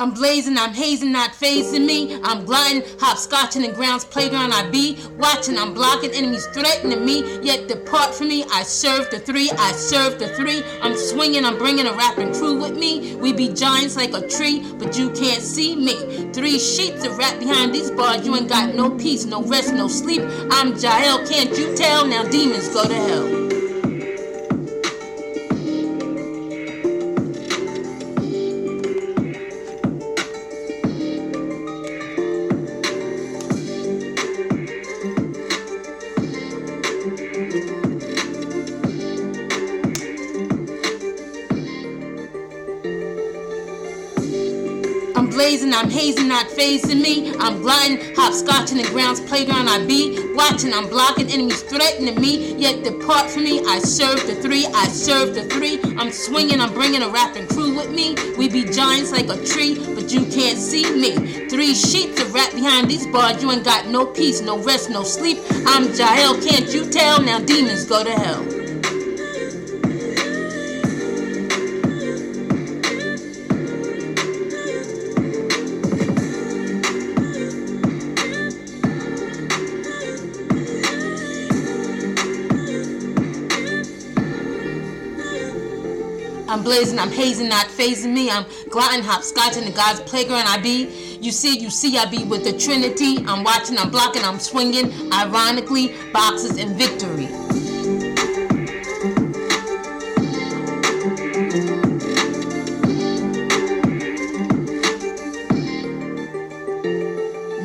I'm blazing, I'm hazing, not phasing me. I'm gliding, hopscotching in grounds, playground I be. Watching, I'm blocking, enemies threatening me. Yet depart from me, I serve the three, I serve the three. I'm swinging, I'm bringing a rapping crew with me. We be giants like a tree, but you can't see me. Three sheets of rap behind these bars, you ain't got no peace, no rest, no sleep. I'm Jael, can't you tell? Now demons go to hell. I'm hazing, not phasing me. I'm gliding, hopscotching in grounds, playground I be. Watching, I'm blocking, enemies threatening me. Yet depart from me, I serve the three, I serve the three. I'm swinging, I'm bringing a rapping crew with me. We be giants like a tree, but you can't see me. Three sheets of rap behind these bars, you ain't got no peace, no rest, no sleep. I'm Jael, can't you tell? Now demons go to hell. I'm blazing, I'm hazing, not phasing me. I'm gliding, hopscotching in God's playground I be. You see, I be with the Trinity. I'm watching, I'm blocking, I'm swinging. Ironically, boxes and victory.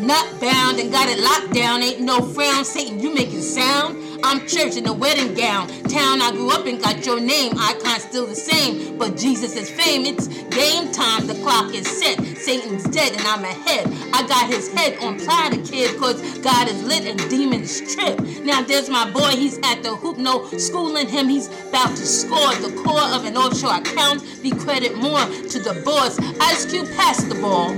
Not bound and got it locked down. Ain't no frown, Satan, you making sound. I'm church in a wedding gown. Town I grew up in got your name. Icon still the same, but Jesus is fame. It's game time, the clock is set. Satan's dead and I'm ahead. I got his head on platter, kid, cause God is lit and demons trip. Now there's my boy, he's at the hoop. No schooling him, he's about to score. The core of an offshore account. Be credit more to the boss. Ice Cube passed the ball.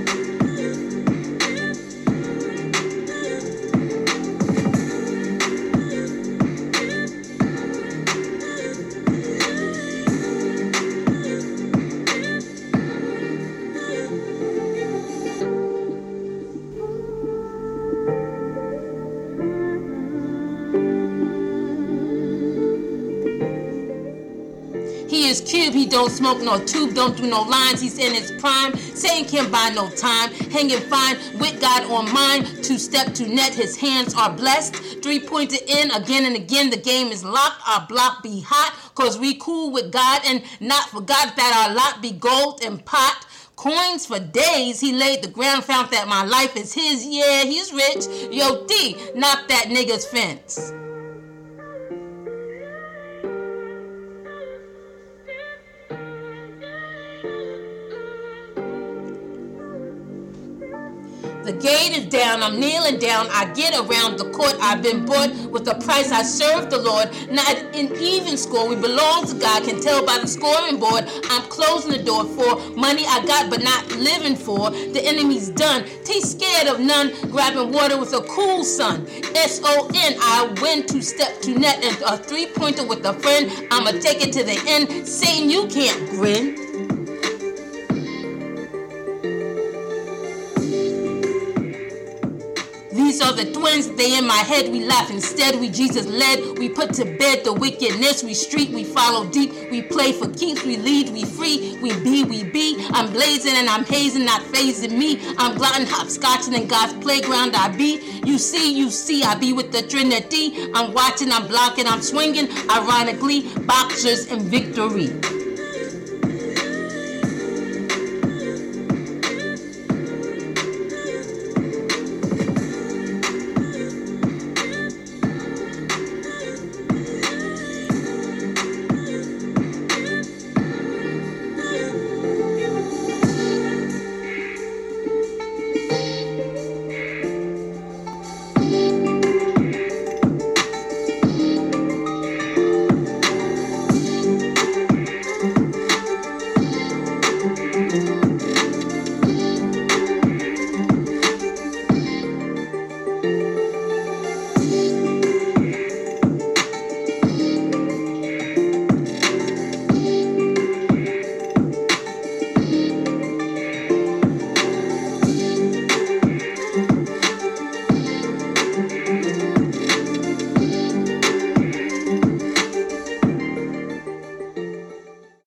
Cube, he don't smoke no tube, don't do no lines, he's in his prime. Satan can't buy no time, hanging fine with God on mine. Two step to net, his hands are blessed. 3-pointer in again and again, the game is locked. Our block be hot, cause we cool with God and not forgot that our lot be gold and pot. Coins for days, he laid the ground, found that my life is his. Yeah, he's rich. Yo, D, knock that nigga's fence. The gate is down, I'm kneeling down, I get around the court, I've been bought with the price, I serve the Lord, not an even score, we belong to God, can tell by the scoring board, I'm closing the door for money I got but not living for, the enemy's done, T scared of none, grabbing water with a cool sun, S-O-N, I win, 2-step to net, and a 3-pointer with a friend, I'ma take it to the end, Satan, you can't grin. These are the twins, they in my head, we laugh instead, we Jesus led, we put to bed the wickedness, we street, we follow deep, we play for keeps, we lead, we free, we be, I'm blazing and I'm hazing, not phasing me, I'm gliding, hopscotching in God's playground I be, you see, I be with the Trinity, I'm watching, I'm blocking, I'm swinging, ironically, boxers and victory.